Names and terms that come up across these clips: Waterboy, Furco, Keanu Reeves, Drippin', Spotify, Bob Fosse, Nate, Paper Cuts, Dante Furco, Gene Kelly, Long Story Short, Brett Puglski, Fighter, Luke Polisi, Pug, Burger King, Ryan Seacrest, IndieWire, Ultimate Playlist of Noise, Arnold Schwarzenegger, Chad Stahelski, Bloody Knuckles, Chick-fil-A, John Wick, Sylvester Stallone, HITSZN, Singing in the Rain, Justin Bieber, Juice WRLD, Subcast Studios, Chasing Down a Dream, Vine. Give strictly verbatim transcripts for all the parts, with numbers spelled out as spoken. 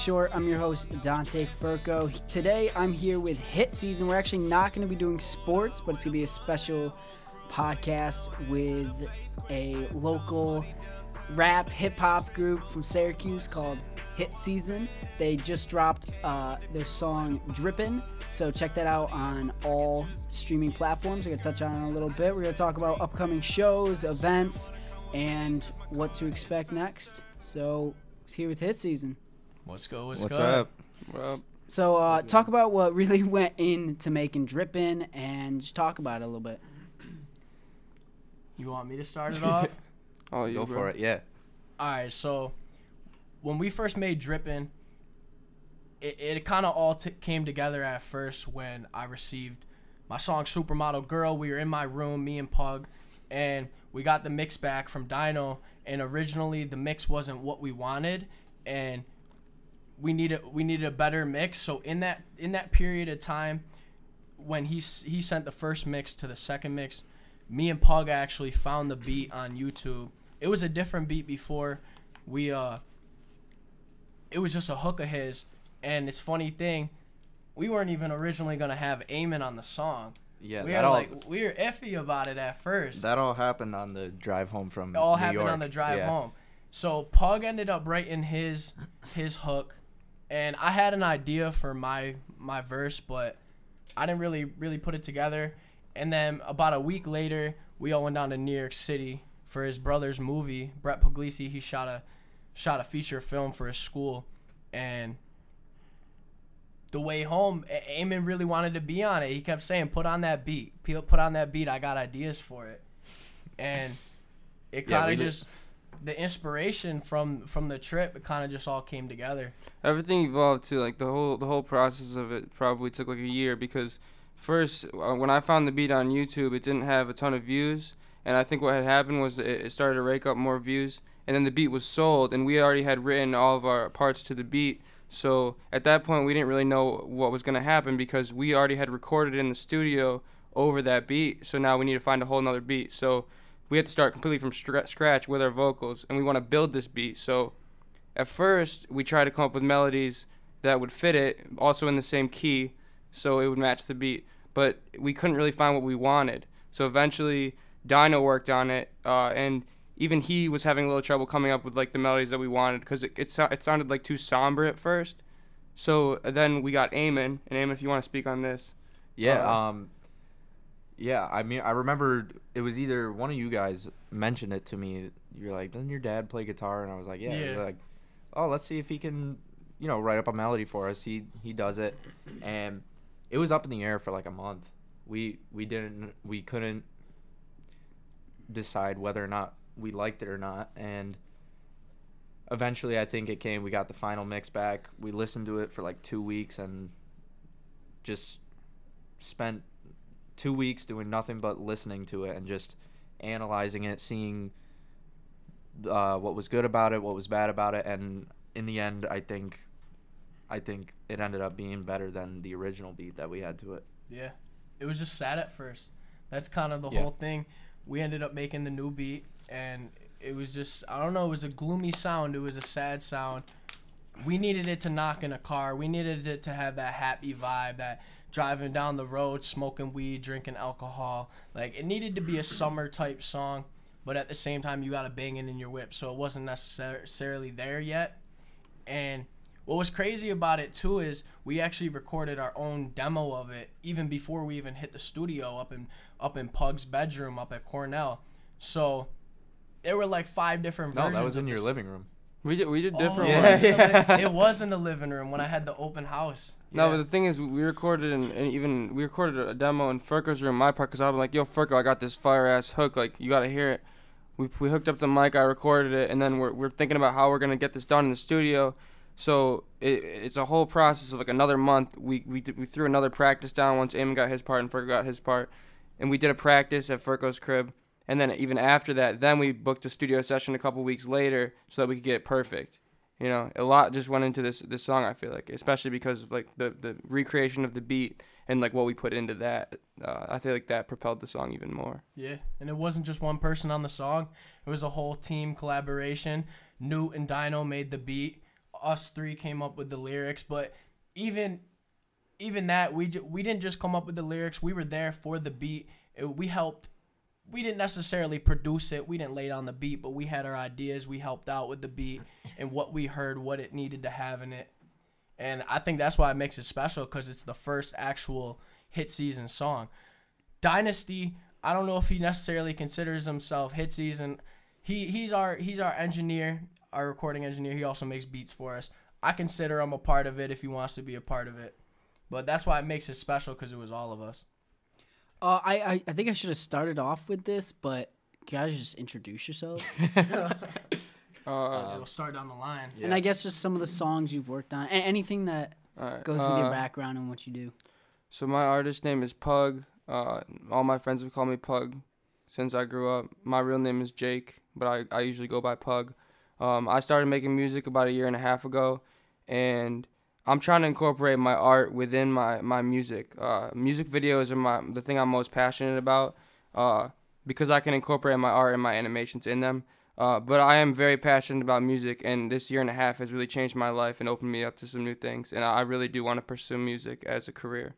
Short. I'm your host, Dante Furco. Today, I'm here with HITSZN. We're actually not going to be doing sports, but it's going to be a special podcast with a local rap hip-hop group from Syracuse called HITSZN. They just dropped uh, their song Drippin', so check that out on all streaming platforms. We're going to touch on it a little bit. We're going to talk about upcoming shows, events, and what to expect next. So, here with HITSZN. What's go? What's, what's up? up? So, uh, what's talk up? about what really went into making Drippin' and just talk about it a little bit. You want me to start it off? Oh, you go bro. for it. Yeah. All right. So, when we first made Drippin', it, it kind of all t- came together at first when I received my song "Supermodel Girl." We were in my room, me and Pug, and we got the mix back from Dino. And originally, the mix wasn't what we wanted, and we needed we needed a better mix. So in that in that period of time, when he he sent the first mix to the second mix, me and Pug actually found the beat on YouTube. It was a different beat before. We uh, it was just a hook of his. And it's funny thing, we weren't even originally gonna have Eamon on the song. Yeah, we were all, like we were iffy about it at first. That all happened on the drive home from New York. It all happened on the drive yeah. home. So Pug ended up writing his his hook, and I had an idea for my my verse, but I didn't really really put it together. And then about a week later, we all went down to New York City for his brother's movie. Brett Puglisi, he shot a shot a feature film for his school, and the way home, Eamon really wanted to be on it. He kept saying, "Put on that beat, put on that beat. I got ideas for it," and it kind yeah, of just. Did. The inspiration from, from the trip, it kind of just all came together. Everything evolved too. Like the whole the whole process of it probably took like a year, because first uh, when I found the beat on YouTube, it didn't have a ton of views, and I think what had happened was it, it started to rake up more views, and then the beat was sold, and we already had written all of our parts to the beat. So at that point, we didn't really know what was going to happen because we already had recorded in the studio over that beat. So now we need to find a whole nother beat. So we had to start completely from str- scratch with our vocals, and we want to build this beat. So at first, we tried to come up with melodies that would fit it, also in the same key, so it would match the beat. But we couldn't really find what we wanted. So eventually, Dino worked on it, uh, and even he was having a little trouble coming up with like the melodies that we wanted, because it, it, so- it sounded like too somber at first. So then we got Eamon, and Eamon, if you want to speak on this. Yeah, uh, um... Yeah, I mean, I remember it was either one of you guys mentioned it to me. You're like, "Doesn't your dad play guitar?" And I was like, "Yeah." yeah. Like, "Oh, let's see if he can, you know, write up a melody for us." He he does it, and it was up in the air for like a month. We we didn't we couldn't decide whether or not we liked it or not. And eventually, I think it came. We got the final mix back. We listened to it for like two weeks and just spent. Two weeks doing nothing but listening to it and just analyzing it, seeing uh, what was good about it, what was bad about it, and in the end, I think, I think it ended up being better than the original beat that we had to it. Yeah, it was just sad at first. That's kind of the yeah. whole thing. We ended up making the new beat, and it was just, I don't know, it was a gloomy sound. It was a sad sound. We needed it to knock in a car. We needed it to have that happy vibe, that driving down the road, smoking weed, drinking alcohol. Like, it needed to be a summer type song, but at the same time, you got to bang it in your whip. So it wasn't necessarily there yet. And what was crazy about it too is we actually recorded our own demo of it even before we even hit the studio up in up in Pug's bedroom up at Cornell. So there were like five different versions. No, that was in your this. living room. We did, we did different oh, ones. Yeah, yeah. It was in the living room when I had the open house. Yeah. No, but the thing is, we recorded and even we recorded a demo in Furco's room, my part, because I was like, "Yo, Furco, I got this fire-ass hook. Like, you got to hear it." We we hooked up the mic, I recorded it, and then we're, we're thinking about how we're going to get this done in the studio. So it, it's a whole process of, like, another month. We we, did, we threw another practice down once Eamon got his part and Furco got his part. And we did a practice at Furco's crib. And then even after that, then we booked a studio session a couple weeks later so that we could get it perfect. You know, a lot just went into this this song, I feel like, especially because of, like, the, the recreation of the beat and, like, what we put into that. Uh, I feel like that propelled the song even more. Yeah, and it wasn't just one person on the song. It was a whole team collaboration. Newt and Dino made the beat. us three came up with the lyrics, but even even that, we we didn't just come up with the lyrics. We were there for the beat. It, we helped. We didn't necessarily produce it. We didn't lay down the beat, but we had our ideas. We helped out with the beat and what we heard, what it needed to have in it. And I think that's why it makes it special, because it's the first actual HITSZN song. Dynasty, I don't know if he necessarily considers himself HITSZN. He he's our he's our engineer, our recording engineer. He also makes beats for us. I consider him a part of it if he wants to be a part of it. But that's why it makes it special, because it was all of us. Uh, I, I think I should have started off with this, but can I just introduce yourselves? uh, we'll start down the line. Yeah. And I guess just some of the songs you've worked on, anything that right. goes with uh, your background and what you do. So my artist name is Pug. Uh, all my friends have called me Pug since I grew up. My real name is Jake, but I, I usually go by Pug. Um, I started making music about a year and a half ago, and I'm trying to incorporate my art within my, my music. Uh, music videos are my the thing I'm most passionate about uh, because I can incorporate my art and my animations in them. Uh, but I am very passionate about music, and this year and a half has really changed my life and opened me up to some new things. And I really do want to pursue music as a career.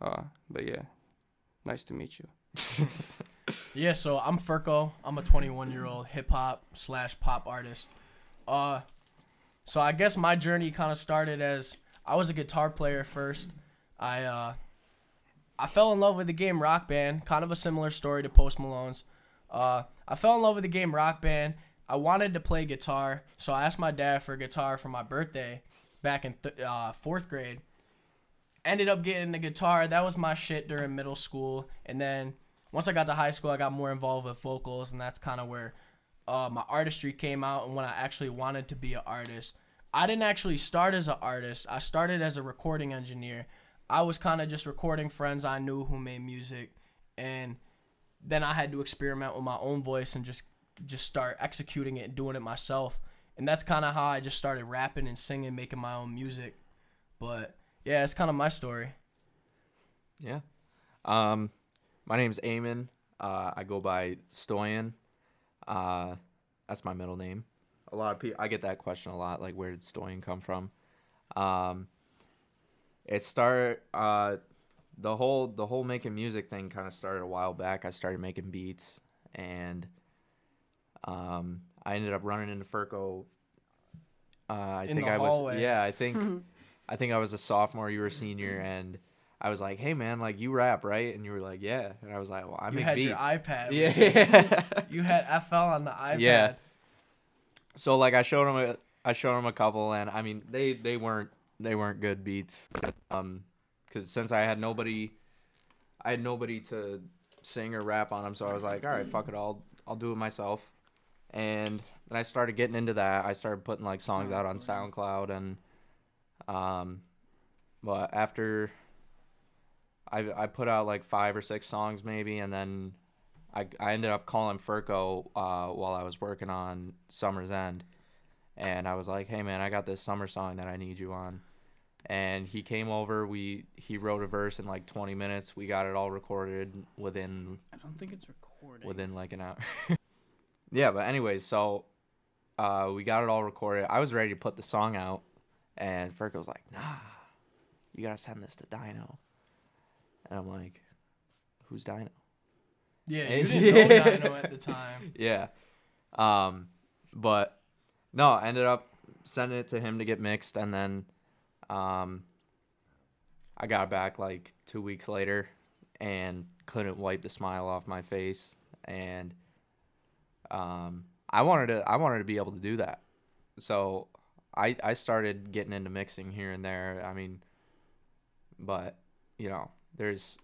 Uh, but, yeah, nice to meet you. Yeah, so I'm Furco. I'm a twenty-one-year-old hip-hop slash pop artist. Uh, so I guess my journey kind of started as... I was a guitar player first. I uh, I fell in love with the game Rock Band, kind of a similar story to Post Malone's. Uh, I fell in love with the game Rock Band. I wanted to play guitar, so I asked my dad for a guitar for my birthday back in th- uh, fourth grade. Ended up getting the guitar. That was my shit during middle school. And then once I got to high school, I got more involved with vocals, and that's kind of where uh, my artistry came out and when I actually wanted to be an artist. I didn't actually start as an artist. I started as a recording engineer. I was kind of just recording friends I knew who made music, and then I had to experiment with my own voice and just just start executing it and doing it myself. And that's kind of how I just started rapping and singing, making my own music. But yeah, it's kind of my story. Yeah. Um, my name's Eamon. Uh, I go by Stoyan. Uh, that's my middle name. A lot of people, I get that question a lot, like, where did Stoyan come from? Um, it started, uh, the whole the whole making music thing kind of started a while back. I started making beats, and um, I ended up running into Furco. Uh, I In think the I hallway. was, yeah, I think, I think I was a sophomore, you were a senior, and I was like, hey, man, like, you rap, right? And you were like, yeah. And I was like, well, I you make beats. You had your iPad. Yeah. You had F L on the iPad. Yeah. So like I showed him a, I showed him a couple, and I mean they, they weren't they weren't good beats, um, because since I had nobody, I had nobody to sing or rap on them, so I was like, all right, fuck it, I'll I'll do it myself, and then I started getting into that. I started putting like songs out on SoundCloud, and um, but after I I put out like five or six songs maybe, and then. I, I ended up calling Furco uh, while I was working on Summer's End, and I was like, hey, man, I got this summer song that I need you on. And he came over. We He wrote a verse in, like, twenty minutes. We got it all recorded within... I don't think it's recorded. Within, like, an hour. Yeah, but anyways, so uh, we got it all recorded. I was ready to put the song out, and Furco was like, nah, you got to send this to Dino. And I'm like, who's Dino? Yeah, you didn't know Dino at the time. Yeah. Um, but, no, I ended up sending it to him to get mixed, and then um, I got back, like, two weeks later and couldn't wipe the smile off my face. And um, I wanted to I wanted to be able to do that. So I I started getting into mixing here and there. I mean, but, you know, there's...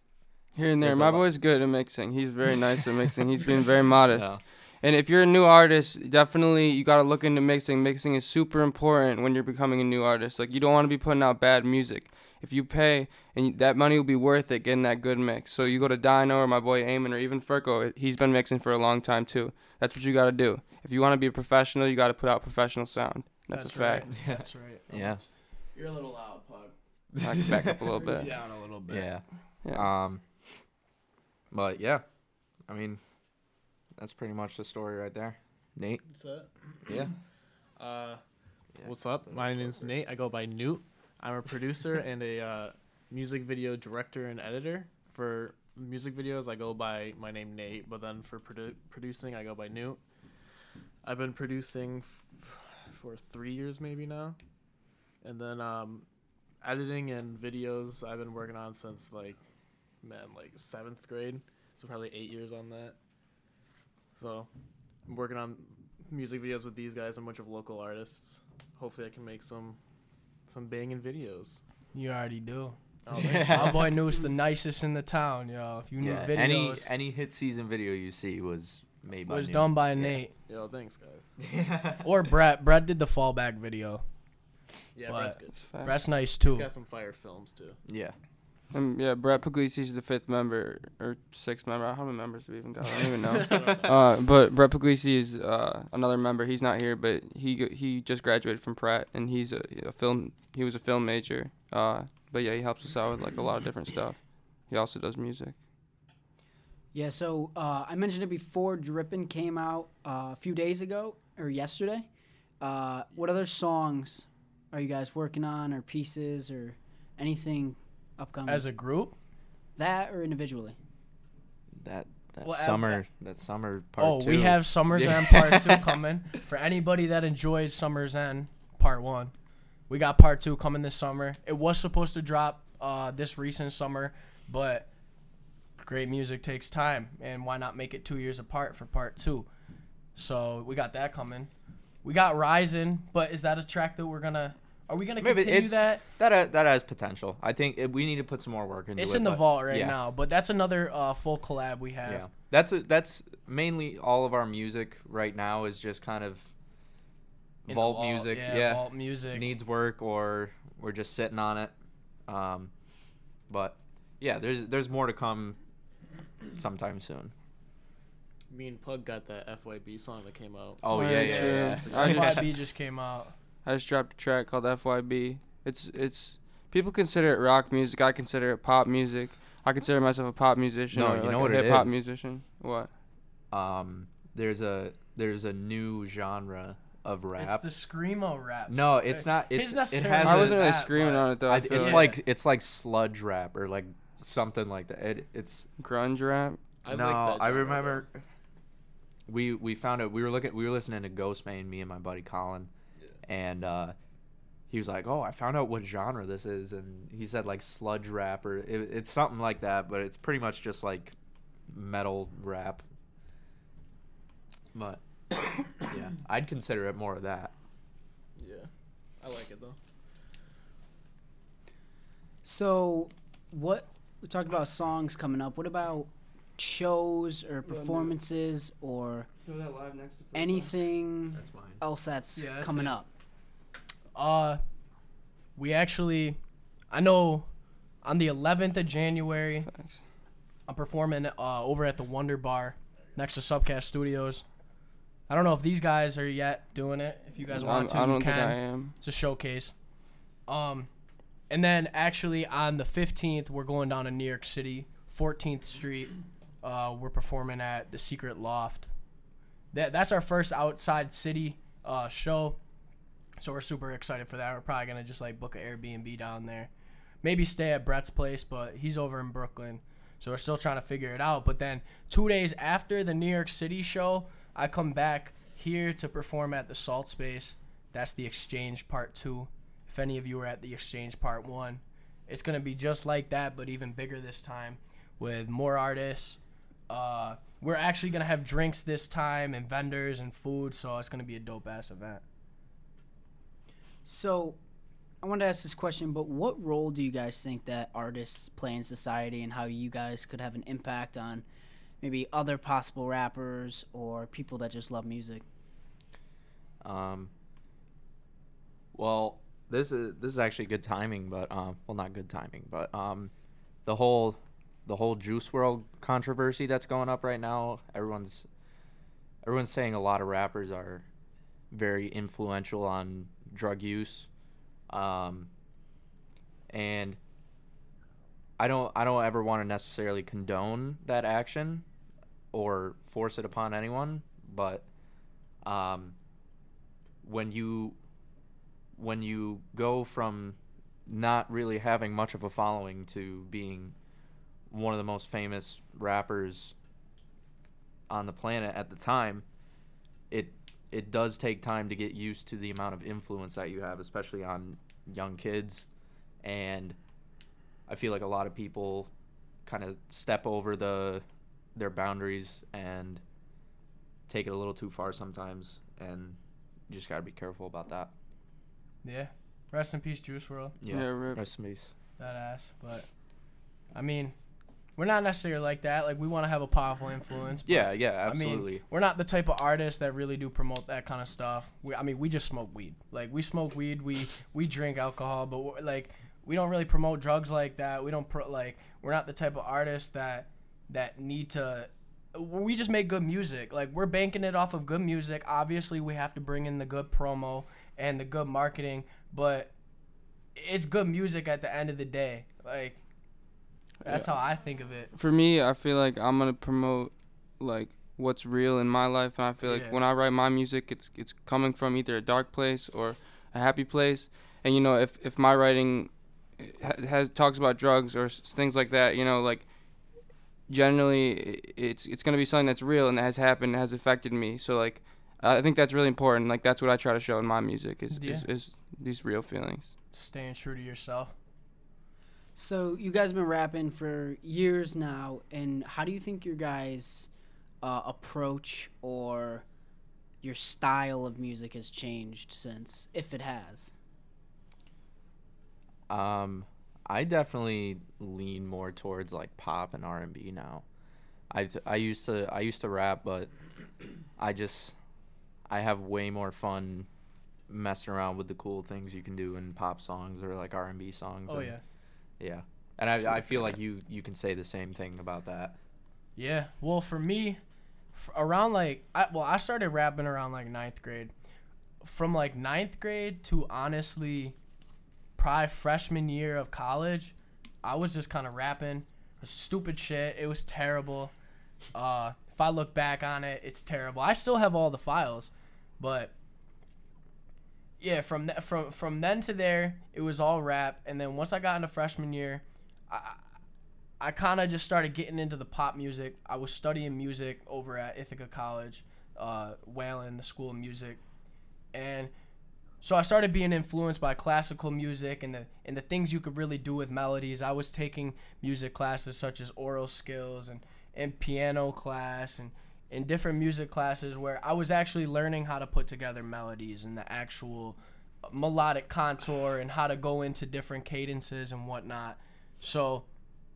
Here and there. There's my boy's good at mixing. He's very nice at mixing. He's been very modest. Yeah. And if you're a new artist, definitely you got to look into mixing. Mixing is super important when you're becoming a new artist. Like, you don't want to be putting out bad music. If you pay, and that money will be worth it getting that good mix. So you go to Dino or my boy Eamon or even Furco. He's been mixing for a long time, too. That's what you got to do. If you want to be a professional, you got to put out professional sound. That's, That's a right. fact. Yeah. That's right. Yeah. You're a little loud, Pug. I can back up a little bit. Down a little bit. Yeah. yeah. Um. But, yeah, I mean, that's pretty much the story right there. Nate? What's that? Yeah. Uh, Yeah. What's up? My name's Nate. I go by Newt. I'm a producer and a uh, music video director and editor. For music videos, I go by my name Nate, but then for produ- producing, I go by Newt. I've been producing f- for three years maybe now. And then um, editing and videos I've been working on since, like, man, like seventh grade. So probably eight years on that. So I'm working on music videos with these guys and a bunch of local artists. Hopefully I can make some some banging videos. You already do. Oh, my boy Newt's the nicest in the town, y'all. If you need yeah, videos, any any hit season video you see was made by was Nate. done by yeah. Nate. Yo, thanks guys. Or Brett. Brett did the fallback video. Yeah, but Brett's good. Fire. Brett's nice too. He's got some fire films too. Yeah. Um, yeah, Brett Puglisi is the fifth member or sixth member. How many members we even got? I don't even know. uh, but Brett Puglisi is uh, another member. He's not here, but he he just graduated from Pratt, and he's a, a film. He was a film major. Uh, but yeah, he helps us out with like a lot of different stuff. He also does music. Yeah. So uh, I mentioned it before. Drippin' came out uh, a few days ago or yesterday. Uh, what other songs are you guys working on, or pieces, or anything? Upcoming. As a group, that or individually? That that well, summer, at, that summer part. Oh, two. We have Summer's yeah. End Part Two coming. For anybody that enjoys Summer's End Part One, we got Part Two coming this summer. It was supposed to drop uh, this recent summer, but great music takes time, and why not make it two years apart for Part Two? So we got that coming. We got Rising, but is that a track that we're gonna? Are we gonna Maybe continue that? That uh, that has potential. I think it, we need to put some more work into it. It's in the vault right yeah. now, but that's another uh, full collab we have. Yeah, that's a, that's mainly all of our music right now is just kind of in vault, vault music. Yeah, yeah, vault music needs work, or we're just sitting on it. Um, but yeah, there's there's more to come sometime soon. Me and Pug got that F Y B song that came out. Oh, oh yeah, yeah, yeah, yeah. yeah. F Y B just came out. I just dropped a track called F Y B. It's it's people consider it rock music. I consider it pop music. I consider myself a pop musician. No, you like know a what it is. Hip hop musician. What? Um, there's a there's a new genre of rap. It's the screamo rap. No, it's not. It's, it's it has. I wasn't really that, screaming on it though. I, I it's yeah. like it's like sludge rap or like something like that. It, it's grunge rap. I no, like that I remember. Rap. We we found it. We were looking. We were listening to Ghostbane. Me and my buddy Colin. And uh, he was like, oh, I found out what genre this is. And he said, like, sludge rap or it, it's something like that. But it's pretty much just, like, metal rap. But, yeah, I'd consider it more of that. Yeah, I like it, though. So what we talked about songs coming up. What about shows or performances or that live next to anything that's else that's, yeah, that's coming his. up? Uh, we actually, I know on the eleventh of January, Thanks. I'm performing uh, over at the Wonder Bar next to Subcast Studios. I don't know if these guys are yet doing it. If you guys want I'm, to, I don't you think can. I am. It's a showcase. Um, and then actually on the fifteenth, we're going down to New York City, fourteenth Street. Uh, we're performing at the Secret Loft. That That's our first outside city uh, show. So we're super excited for that. We're probably going to just like book an Airbnb down there. Maybe stay at Brett's place, but he's over in Brooklyn. So we're still trying to figure it out. But then two days after the New York City show, I come back here to perform at the Salt Space. That's the Exchange Part two. If any of you were at the Exchange Part one, it's going to be just like that, but even bigger this time with more artists. Uh, we're actually going to have drinks this time and vendors and food, so it's going to be a dope-ass event. So I wanted to ask this question, but what role do you guys think that artists play in society and how you guys could have an impact on maybe other possible rappers or people that just love music? Um. Well, this is this is actually good timing, but um, well, not good timing, but um, the whole... The whole Juice world controversy that's going up right now, everyone's everyone's saying a lot of rappers are very influential on drug use, um, and I don't I don't ever want to necessarily condone that action or force it upon anyone, but um, when you when you go from not really having much of a following to being one of the most famous rappers on the planet at the time, it it does take time to get used to the amount of influence that you have, especially on young kids. And I feel like a lot of people kind of step over the their boundaries and take it a little too far sometimes, and you just got to be careful about that. Yeah. Rest in peace, Juice world. Yeah, yeah, rest in peace. That ass. But, I mean, we're not necessarily like that. Like, we want to have a powerful influence. But, yeah, yeah, absolutely. I mean, we're not the type of artists that really do promote that kind of stuff. We, I mean, we just smoke weed. Like, we smoke weed. We, we drink alcohol. But, we're, like, we don't really promote drugs like that. We don't, pro- like, we're not the type of artists that that need to... We just make good music. Like, we're banking it off of good music. Obviously, we have to bring in the good promo and the good marketing, but it's good music at the end of the day. Like, that's yeah. how I think of it. For me, I feel like I'm gonna promote like what's real in my life, and I feel like yeah. when I write my music, it's it's coming from either a dark place or a happy place. And you know, if if my writing has talks about drugs or things like that, you know, like, generally it's it's going to be something that's real and that has happened, has affected me. So like I think that's really important. Like, that's what I try to show in my music is yeah. is, is these real feelings, staying true to yourself. So you guys have been rapping for years now, and how do you think your guys uh, approach or your style of music has changed since, if it has? um I definitely lean more towards like pop and R and B now. I, t- I used to I used to rap, but I just I have way more fun messing around with the cool things you can do in pop songs or like R and B songs. Oh and, yeah, yeah. And I I feel like you you can say the same thing about that. Yeah. Well, for me, for around like I, well I started rapping around like ninth grade. From like ninth grade to honestly probably freshman year of college, I was just kind of rapping stupid shit. It was terrible. Uh, if I look back on it, it's terrible. I still have all the files, but yeah, from th- from from then to there, it was all rap. And then once I got into freshman year, I I kind of just started getting into the pop music. I was studying music over at Ithaca College, uh, Whalen, the School of Music, and so I started being influenced by classical music and the and the things you could really do with melodies. I was taking music classes such as oral skills and, and piano class and, and different music classes where I was actually learning how to put together melodies and the actual melodic contour and how to go into different cadences and whatnot. So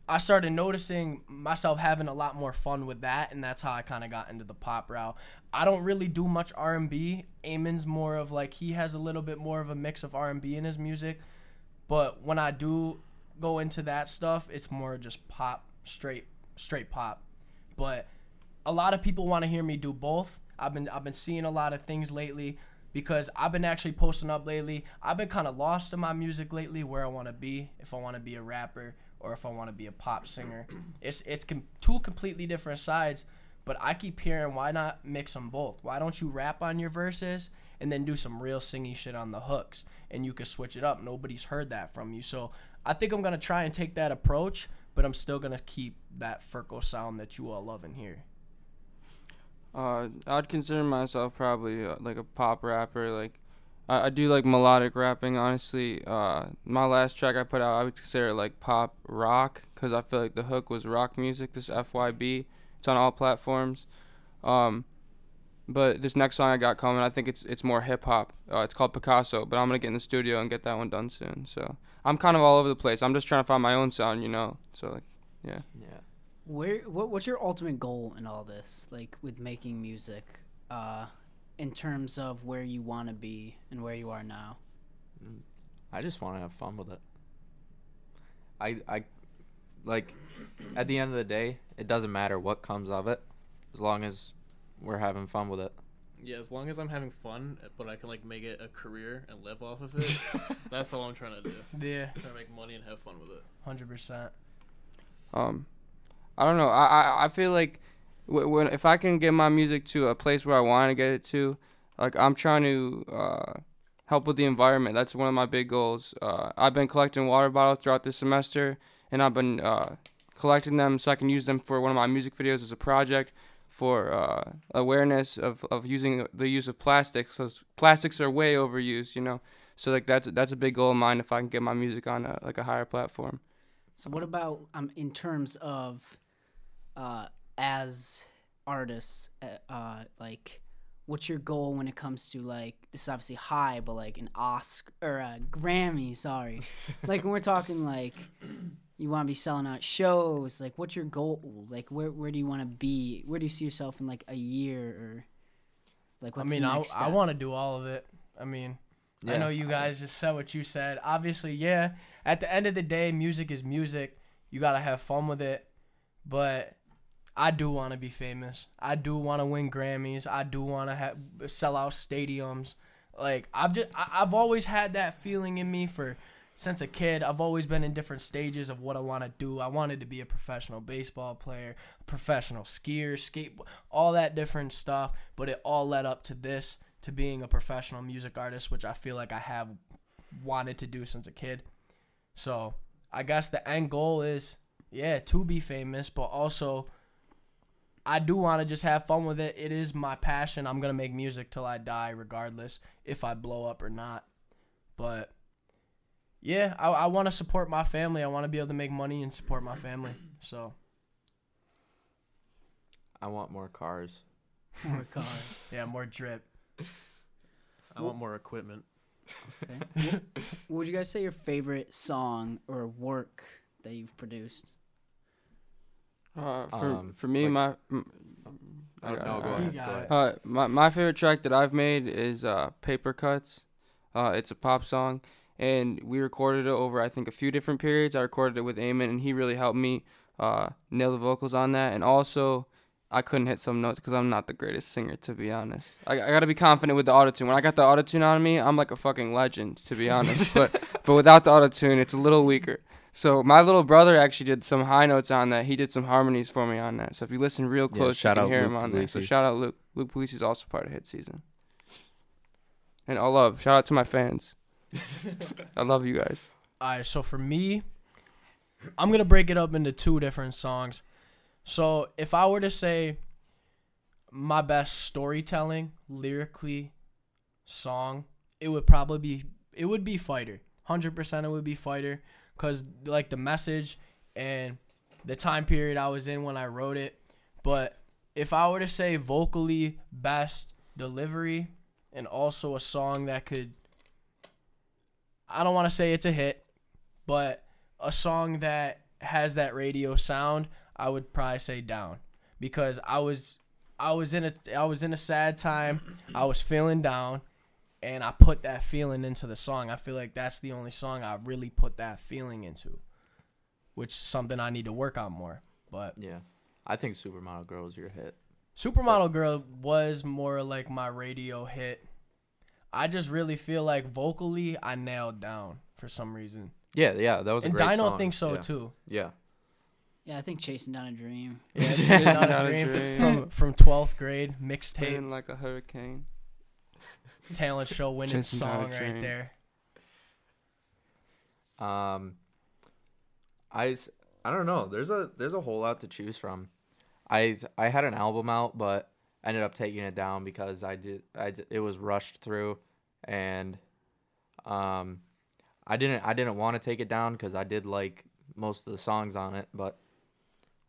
I started noticing myself having a lot more fun with that, and that's how I kind of got into the pop route. I don't really do much R and B. Eamon's more of like, he has a little bit more of a mix of R and B in his music, but when I do go into that stuff, it's more just pop, straight straight pop. But a lot of people want to hear me do both. I've been I've been seeing a lot of things lately because I've been actually posting up lately. I've been kind of lost in my music lately, where I want to be, if I want to be a rapper or if I want to be a pop singer. It's it's com- two completely different sides, but I keep hearing, why not mix them both? Why don't you rap on your verses and then do some real singing shit on the hooks, and you can switch it up? Nobody's heard that from you. So I think I'm going to try and take that approach, but I'm still going to keep that Furco sound that you all love in here. Uh, I'd consider myself probably uh, like a pop rapper. Like, I do like melodic rapping, honestly. Uh, my last track I put out, I would consider it like pop rock, because I feel like the hook was rock music. This F Y B, it's on all platforms. Um, but this next song I got coming, I think it's it's more hip hop. Uh, it's called Picasso, but I'm gonna get in the studio and get that one done soon. So I'm kind of all over the place. I'm just trying to find my own sound, you know. So like, yeah. Yeah. Where what what's your ultimate goal in all this? Like, with making music. Uh, in terms of where you want to be and where you are now? I just want to have fun with it. I, I, like, at the end of the day, it doesn't matter what comes of it, as long as we're having fun with it. Yeah, as long as I'm having fun, but I can, like, make it a career and live off of it, that's all I'm trying to do. Yeah. I'm trying to make money and have fun with it. one hundred percent. Um, I don't know. I, I, I feel like... When, if I can get my music to a place where I want to get it to, like, I'm trying to uh, help with the environment. That's one of my big goals. Uh, I've been collecting water bottles throughout this semester, and I've been uh, collecting them so I can use them for one of my music videos as a project for uh, awareness of, of using the use of plastics. So plastics are way overused, you know. So like that's that's a big goal of mine if I can get my music on a, like a higher platform. So what about um in terms of uh as artists uh like what's your goal when it comes to like this is obviously high but like an Oscar or a Grammy sorry like when we're talking like you want to be selling out shows like what's your goal like where where do you want to be where do you see yourself in like a year or like what's I mean the next I step? I want to do all of it I mean. Yeah. I know you guys just said what you said. Obviously, yeah, at the end of the day, music is music. You got to have fun with it. But I do want to be famous. I do want to win Grammys. I do want to have sell out stadiums. Like, I've just I, I've always had that feeling in me for since a kid. I've always been in different stages of what I want to do. I wanted to be a professional baseball player, professional skier, skate, all that different stuff, but it all led up to this. To being a professional music artist, which I feel like I have wanted to do since a kid. So I guess the end goal is, yeah, to be famous, but also I do want to just have fun with it. It is my passion. I'm going to make music till I die, regardless if I blow up or not. But yeah, I, I want to support my family. I want to be able to make money and support my family. So I want more cars. More cars. Yeah, more drip. I want more equipment. Okay. What would you guys say your favorite song or work that you've produced? Uh, for um, for me, my my my favorite track that I've made is uh, Paper Cuts. Uh, it's a pop song, and we recorded it over I think a few different periods. I recorded it with Eamon, and he really helped me uh, nail the vocals on that, and also. I couldn't hit some notes because I'm not the greatest singer, to be honest. I, I got to be confident with the autotune. When I got the autotune on me, I'm like a fucking legend, to be honest. but but without the autotune, it's a little weaker. So my little brother actually did some high notes on that. He did some harmonies for me on that. So if you listen real close, yeah, you can hear Luke him on Polisi. That. So shout out Luke. Luke Polisi is also part of HITSZN. And all love. Shout out to my fans. I love you guys. All right, so for me, I'm going to break it up into two different songs. So if I were to say my best storytelling, lyrically, song, it would probably be, it would be Fighter. one hundred percent it would be Fighter because, like, the message and the time period I was in when I wrote it. But if I were to say vocally best delivery and also a song that could, I don't want to say it's a hit, but a song that has that radio sound, I would probably say Down because I was I was in a I was in a sad time. I was feeling down and I put that feeling into the song. I feel like that's the only song I really put that feeling into, which is something I need to work on more. But yeah, I think Supermodel Girl is your hit. Supermodel Girl was more like my radio hit. I just really feel like vocally I nailed Down for some reason. Yeah, yeah, that was a great song. And Dino thinks so too. Yeah. Yeah, I think Chasing Down a Dream. Yeah, Chasing Down a Dream. dream. From from twelfth grade, mixtape. Feeling like a hurricane. Talent show winning song right there. Um, I, I don't know. There's a there's a whole lot to choose from. I I had an album out, but ended up taking it down because I did I did, it was rushed through, and um, I didn't I didn't want to take it down because I did like most of the songs on it, but.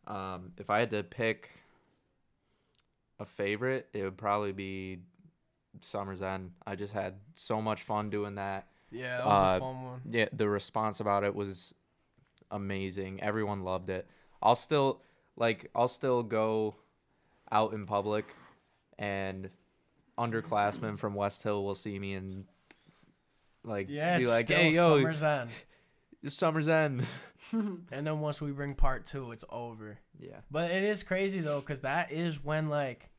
Um, if I had to pick a favorite, it would probably be Summer's End. I just had so much fun doing that. Yeah, that was uh, a fun one. Yeah, the response about it was amazing. Everyone loved it. I'll still like I'll still go out in public and underclassmen from West Hill will see me and like yeah, be it's like, still "Hey, yo, Summer's End." Summer's End. And then once we bring part two, it's over. Yeah. But it is crazy, though, because that is when, like,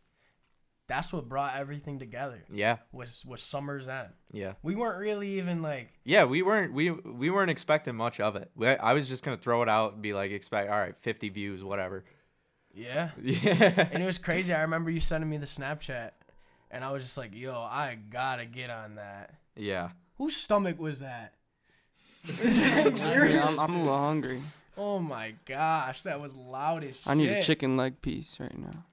that's what brought everything together. Yeah. Was was Summer's End. Yeah. We weren't really even, like. Yeah, we weren't we we weren't expecting much of it. We, I was just going to throw it out and be like, expect, all right, fifty views, whatever. Yeah. Yeah. And it was crazy. I remember you sending me the Snapchat, and I was just like, yo, I got to get on that. Yeah. Whose stomach was that? that I mean, I'm, I'm a little hungry. Oh my gosh, that was loud as shit. I need a chicken leg piece right now.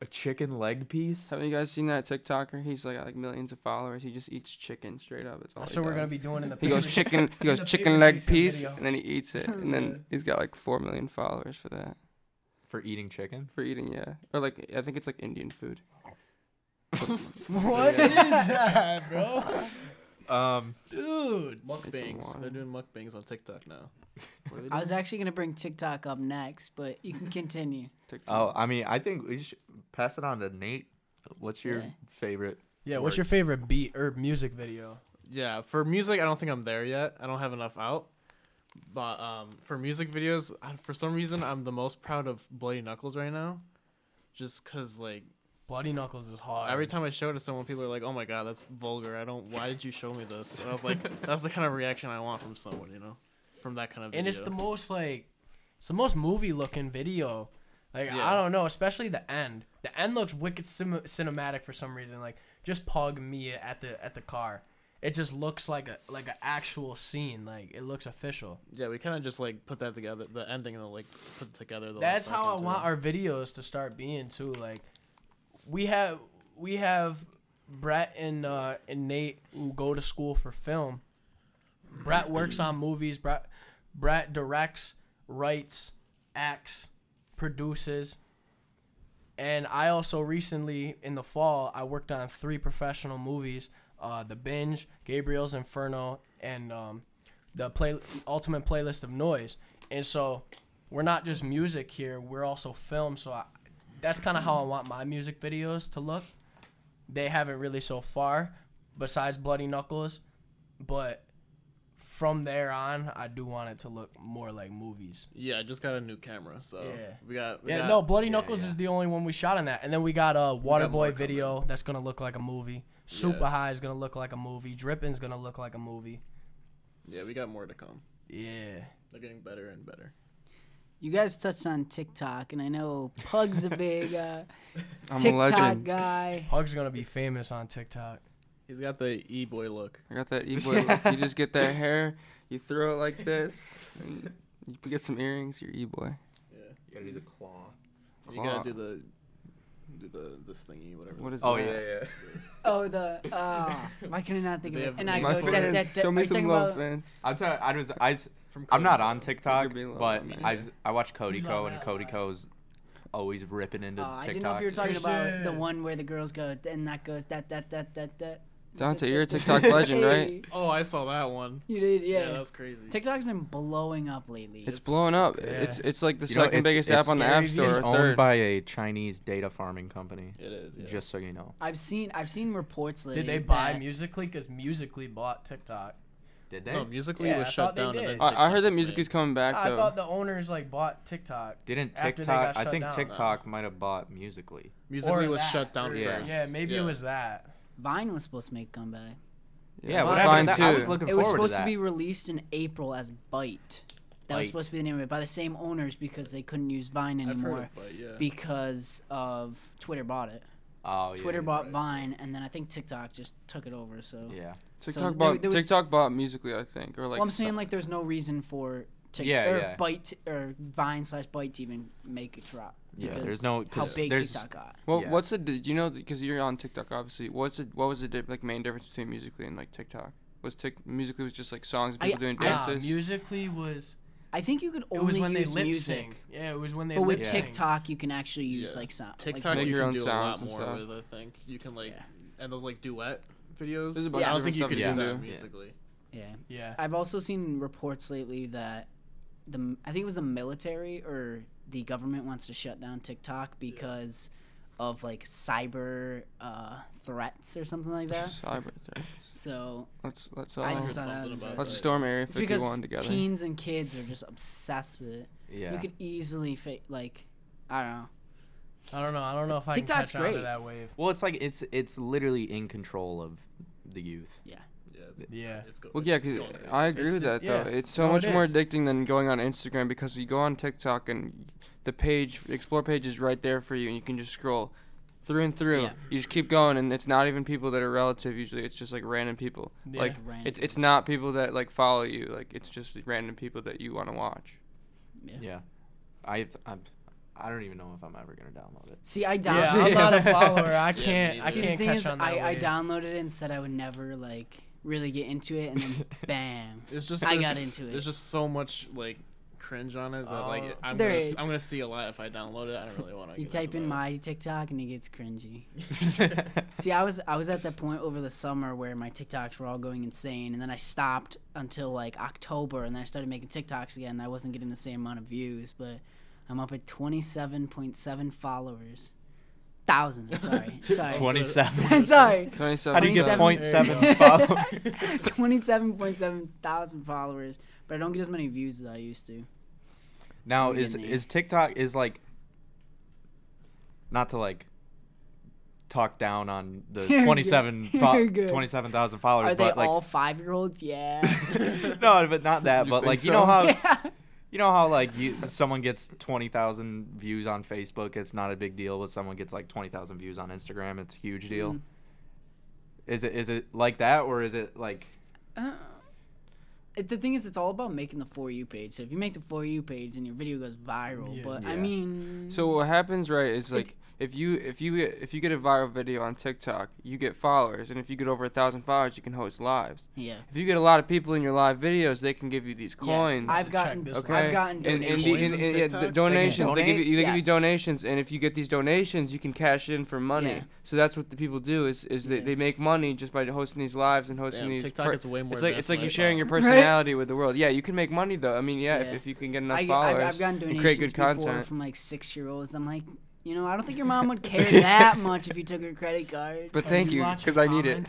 A chicken leg piece? Haven't you guys seen that TikToker? He's like got like millions of followers. He just eats chicken straight up. It's all. That's what we're gonna be doing in the. He goes chicken. He goes chicken leg piece, and then he eats it, and then he's got like four million followers for that. For eating chicken? For eating, yeah. Or like I think it's like Indian food. What is that, bro? Um, dude, mukbangs. They're doing mukbangs on TikTok now. I was actually gonna bring TikTok up next, but you can continue. Oh, I mean, I think we should pass it on to Nate. What's your yeah. favorite? Yeah, word? What's your favorite beat or music video? Yeah, for music, I don't think I'm there yet. I don't have enough out. But um, for music videos, I, for some reason, I'm the most proud of Bloody Knuckles right now, just cause like Bloody Knuckles is hard. Every time I show it to someone, people are like, "Oh my god, that's vulgar. I don't. Why did you show me this?" And I was like, "That's the kind of reaction I want from someone, you know." From that kind of video. And it's the most like it's the most movie looking video, like yeah. I don't know, especially the end the end looks wicked sim cinematic for some reason, like just Pug Mia at the at the car. It just looks like a like an actual scene, like it looks official. Yeah, we kind of just like put that together, the ending, and the like put together the that's how I want our videos to start being too. Like we have we have Brett and uh and Nate who go to school for film. Brett works on movies. Brett, Brett directs, writes, acts, produces. And I also recently, in the fall, I worked on three professional movies. Uh, The Binge, Gabriel's Inferno, and um, the play Ultimate Playlist of Noise. And so we're not just music here. We're also film. So I, that's kind of how I want my music videos to look. They haven't really so far, besides Bloody Knuckles. But... from there on, I do want it to look more like movies. Yeah, I just got a new camera, so yeah. we got. We yeah, got, no, Bloody yeah, Knuckles yeah. is the only one we shot on that, and then we got a Waterboy video coming. That's gonna look like a movie. Super yeah. High is gonna look like a movie. Drippin's gonna look like a movie. Yeah, we got more to come. Yeah, they're getting better and better. You guys touched on TikTok, and I know Pug's a big uh, I'm TikTok a guy. Pug's gonna be famous on TikTok. He's got the e-boy look. I got that e-boy yeah. look. You just get that hair, you throw it like this, and you get some earrings, you're e-boy. Yeah. You gotta do the claw. claw. You gotta do the do the this thingy, whatever. What is oh, that? Oh, yeah, yeah. Oh, the, oh, why can I not think of it? And I go, da, da, da, show me some love, Vince. I'm telling you, I was, I was, I'm not on TikTok, but I I watch Cody Co, and Cody Co's always ripping into TikTok. I didn't know if you were talking about the one where the girls go, and that goes, that, that, that, that, that. Dante, you're a TikTok legend, right? Oh, I saw that one. You did, yeah. Yeah, that was crazy. TikTok's been blowing up lately. It's, it's blowing up. Yeah. It's it's like the you second know, it's, biggest it's app on the App Store. It's owned third. by a Chinese data farming company. It is. Yeah. Just so you know. I've seen I've seen reports lately. Did they buy Musical.ly? Because Musical.ly bought TikTok. Did they? No, Musical.ly yeah, was I shut down. And then I heard that Musical.ly's coming back. I though. thought the owners like bought TikTok. Didn't TikTok? I think down. TikTok no. might have bought Musical.ly. Musical.ly was shut down first. Yeah, maybe it was that. Vine was supposed to make a comeback. Yeah, well, Vine too. I was looking forward to that. It was supposed to be released in April as Byte. That Byte. was supposed to be the name of it by the same owners because they couldn't use Vine anymore I've heard of Byte, yeah. because of Twitter bought it. Oh yeah. Twitter bought right. Vine, and then I think TikTok just took it over. So yeah, TikTok so bought there, there was, TikTok bought Musical.ly, I think, or like. Well, I'm saying like there's no reason for TikTok yeah, or yeah. Byte or Vine slash Byte to even make a drop. Yeah, there's no how big there's, TikTok got. Well, yeah. what's the do you know because you're on TikTok obviously. What's the, what was the like main difference between Musical.ly and like TikTok? Was Tik Musical.ly was just like songs people I, doing dances. Uh, Musical.ly was. I think you could only. It was when use they lip sync. Yeah, it was when they. But with lip -sync. TikTok, you can actually use yeah. like sound. TikTok, like, you, you can do a lot more with. I think you can like yeah. and those like duet videos. Yeah, I don't think you could do that Musical.ly. Yeah. Yeah. I've also seen reports lately that the I think it was the military or. the government wants to shut down TikTok because yeah. of like cyber uh, threats or something like that. Cyber threats. So let's let's all I just something about let's storm Area fifty-one together. Teens and kids are just obsessed with it. Yeah. You could easily fa like I don't know. I don't know. I don't know if I TikTok's can catch great. on to that wave. Well, it's like it's it's literally in control of the youth. Yeah. Yeah. It's, yeah. It's well, yeah, cause I agree it's with that, the, though. Yeah. It's so no, much it more addicting than going on Instagram because you go on TikTok and the page, explore page is right there for you, and you can just scroll through and through. Yeah. You just keep going, and it's not even people that are relative usually. It's just like random people. Yeah. Like random. it's it's not people that like follow you. Like it's just random people that you want to watch. Yeah. yeah. I I'm I don't even know if I'm ever gonna download it. See, I downloaded. Yeah, I'm not a follower. I can't. Yeah, I can't catch is, on that. I, I downloaded it and said I would never like really get into it, and then bam, it's just I got into it. There's just so much like cringe on it that oh, like I'm gonna, is. I'm gonna see a lot if I download it. I don't really want to. You type in that. My TikTok and it gets cringy. See, I was I was at that point over the summer where my TikToks were all going insane, and then I stopped until like October, and then I started making TikToks again. And I wasn't getting the same amount of views, but I'm up at twenty-seven point seven followers. Thousand, sorry. Sorry. twenty-seven. Sorry. twenty-seven. How do you get zero point seven followers? twenty-seven point seven thousand followers, but I don't get as many views as I used to. Now, is is TikTok, is like, not to like talk down on the twenty-seven thousand followers. Are but they like, all five-year-olds? Yeah. No, but not that, you but like, so? You know how... Yeah. You know how like you, someone gets twenty thousand views on Facebook, it's not a big deal, but someone gets like twenty thousand views on Instagram, it's a huge deal. Mm. Is it is it like that, or is it like? Uh, it, the thing is, it's all about making the For You page. So if you make the For You page and your video goes viral, yeah. but yeah. I mean. So what happens, right? Is like it, if you if you if you get a viral video on TikTok, you get followers, and if you get over a thousand followers, you can host lives. Yeah. If you get a lot of people in your live videos, they can give you these coins. Yeah. I've gotten this. Okay. I've gotten donations. And, and, and, and, and, yeah, the donations. They, they give you. They yes. give you donations, and if you get these donations, you can cash in for money. Yeah. So that's what the people do. Is is yeah. they, they make money just by hosting these lives and hosting Damn, these. TikTok per- is way more. It's like it's like you're sharing your personality right? with the world. Yeah, you can make money though. I mean, yeah, yeah. If, if you can get enough I, followers, I've gotten donations and create good content from like six year olds. I'm like. You know, I don't think your mom would care that much if you took her credit card. But thank you, because I need it.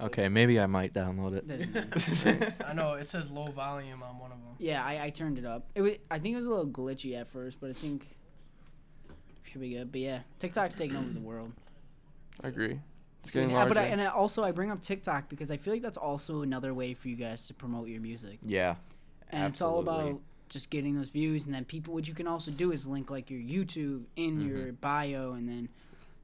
Okay, maybe I might download it. I know, it says low volume on one of them. Yeah, I, I turned it up. It was, I think it was a little glitchy at first, but I think it should be good. But yeah, TikTok's taking over the world. I agree. It's getting larger. But I, and I also, I bring up TikTok because I feel like that's also another way for you guys to promote your music. Yeah, and absolutely. It's all about... just getting those views, and then people, what you can also do is link like your YouTube in mm-hmm. your bio, and then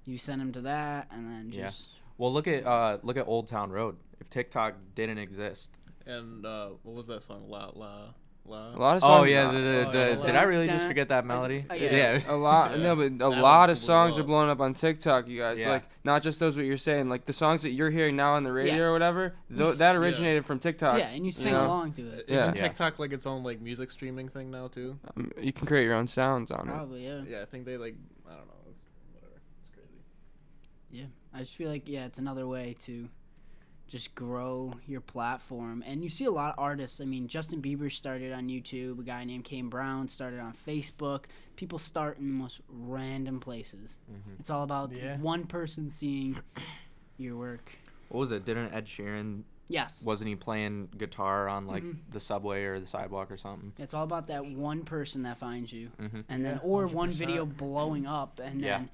you send them to that, and then just yeah. Well, look at uh look at Old Town Road. If TikTok didn't exist, and uh what was that song? La la la. A lot of songs. Oh yeah, the, the, the, oh, yeah. did I really just forget that melody? Uh, yeah. yeah, a lot. Yeah. No, but a that lot of songs are blowing up on TikTok, you guys. Yeah. Like not just those what you're saying, like the songs that you're hearing now on the radio yeah. or whatever, th- that originated yeah. from TikTok. Yeah, and you sing you know? along to it. Yeah. Isn't TikTok like its own like music streaming thing now too? Um, you can create your own sounds on Probably, it. Probably yeah. Yeah, I think they like I don't know, it's whatever. It's crazy. Yeah, I just feel like yeah, it's another way to. Just grow your platform, and you see a lot of artists. I mean, Justin Bieber started on YouTube. A guy named Kane Brown started on Facebook. People start in the most random places. Mm-hmm. It's all about yeah. one person seeing your work. What was it? Didn't Ed Sheeran? Yes. Wasn't he playing guitar on like mm-hmm. the subway or the sidewalk or something? It's all about that one person that finds you, mm-hmm. and then yeah, or one video blowing up, and yeah. then.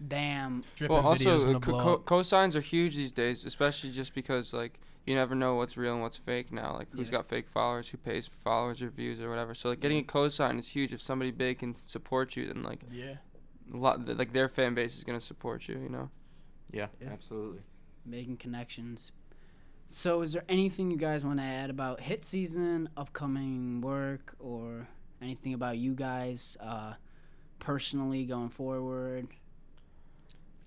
Bam. Drippin' well, also, uh, co- co- cosigns are huge these days, especially just because, like, you never know what's real and what's fake now. Like, who's yeah. got fake followers, who pays for followers or views or whatever. So, like, getting a cosign is huge. If somebody big can support you, then, like, yeah, a lot, like their fan base is going to support you, you know? Yeah, yeah, absolutely. Making connections. So, is there anything you guys want to add about hit season, upcoming work, or anything about you guys uh, personally going forward?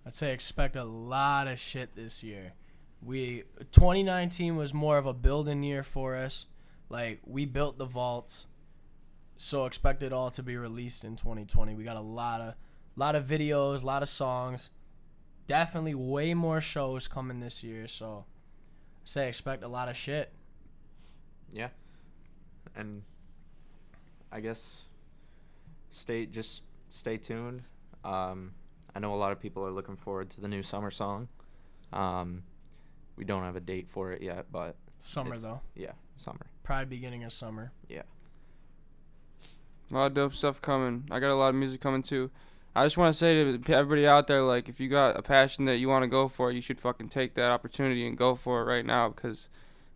I'd say expect a lot of shit this year. We twenty nineteen was more of a building year for us. Like, we built the vaults, so expect it all to be released in twenty twenty. We got a lot of lot of videos, a lot of songs. Definitely way more shows coming this year, so I'd say expect a lot of shit. Yeah. And I guess stay just stay tuned. Um I know a lot of people are looking forward to the new summer song. Um, we don't have a date for it yet, but... Summer, though. Yeah, summer. Probably beginning of summer. Yeah. A lot of dope stuff coming. I got a lot of music coming, too. I just want to say to everybody out there, like, if you got a passion that you want to go for, you should fucking take that opportunity and go for it right now, because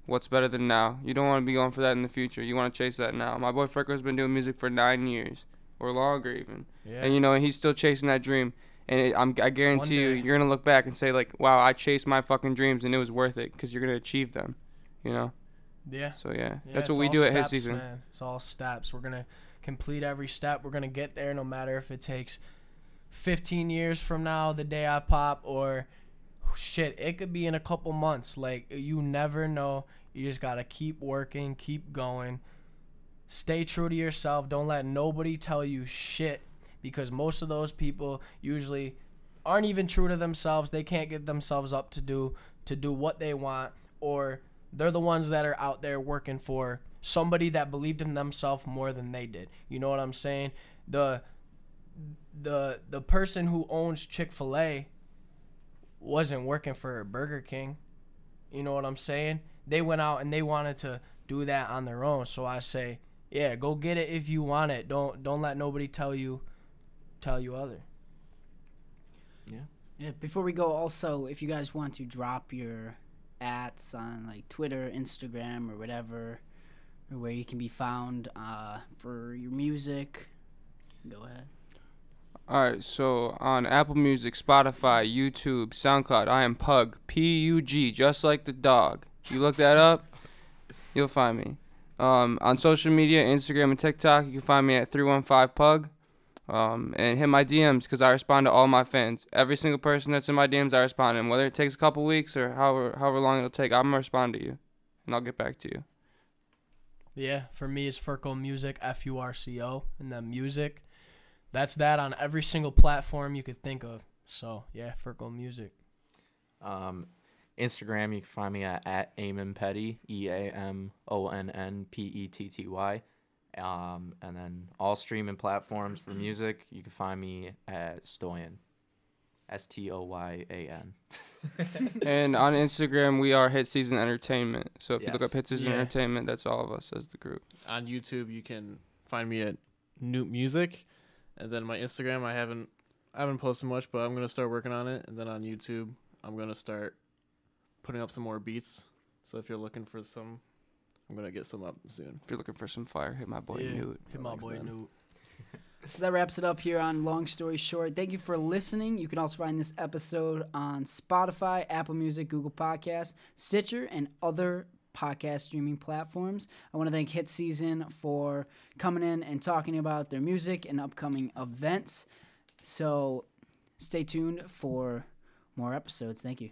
what's better than now? You don't want to be going for that in the future. You want to chase that now. My boy Furco's been doing music for nine years, or longer even. Yeah. And, you know, he's still chasing that dream. And it, I'm, I guarantee you, you're going to look back and say, like, wow, I chased my fucking dreams and it was worth it, because you're going to achieve them, you know? Yeah. So, yeah, yeah that's what we do at HITSZN. Man. It's all steps. We're going to complete every step. We're going to get there no matter if it takes fifteen years from now, the day I pop, or shit, it could be in a couple months. Like, you never know. You just got to keep working, keep going. Stay true to yourself. Don't let nobody tell you shit, because most of those people usually aren't even true to themselves. They can't get themselves up to do to do what they want, or they're the ones that are out there working for somebody that believed in themselves more than they did. You know what I'm saying? The the the person who owns Chick-fil-A wasn't working for Burger King. You know what I'm saying? They went out and they wanted to do that on their own. So I say, yeah, go get it if you want it. Don't don't let nobody tell you tell you other. Yeah. Yeah. Before we go, also, if you guys want to drop your ads on like Twitter, Instagram, or whatever, or where you can be found uh, for your music, go ahead. All right. So on Apple Music, Spotify, YouTube, SoundCloud, I am Pug, P U G, just like the dog. You look that up, you'll find me. Um, on social media, Instagram and TikTok, you can find me at three one five Pug. Um, and hit my D Ms, because I respond to all my fans. Every single person that's in my D Ms, I respond to them. Whether it takes a couple weeks or however, however long it'll take, I'm going to respond to you, and I'll get back to you. Yeah, for me, it's Furco Music, F U R C O, and then music. That's that on every single platform you could think of. So, yeah, Furco Music. Um... Instagram, you can find me at, at Eamon Petty, E A M O N N P E T T Y. Um, and then all streaming platforms for music, you can find me at Stoyan, S T O Y A N. And on Instagram, we are HITSZN Entertainment. So if yes. you look up HITSZN yeah. Entertainment, that's all of us as the group. On YouTube, you can find me at Newt Music. And then my Instagram, I haven't, I haven't posted much, but I'm going to start working on it. And then on YouTube, I'm going to start putting up some more beats. So if you're looking for some, I'm going to get some up soon. If you're looking for some fire, hit my boy yeah, Newt. Hit my boy Newt. So that wraps it up here on Long Story Short. Thank you for listening. You can also find this episode on Spotify, Apple Music, Google Podcasts, Stitcher, and other podcast streaming platforms. I want to thank HITSZN for coming in and talking about their music and upcoming events. So stay tuned for more episodes. Thank you.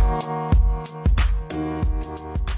you.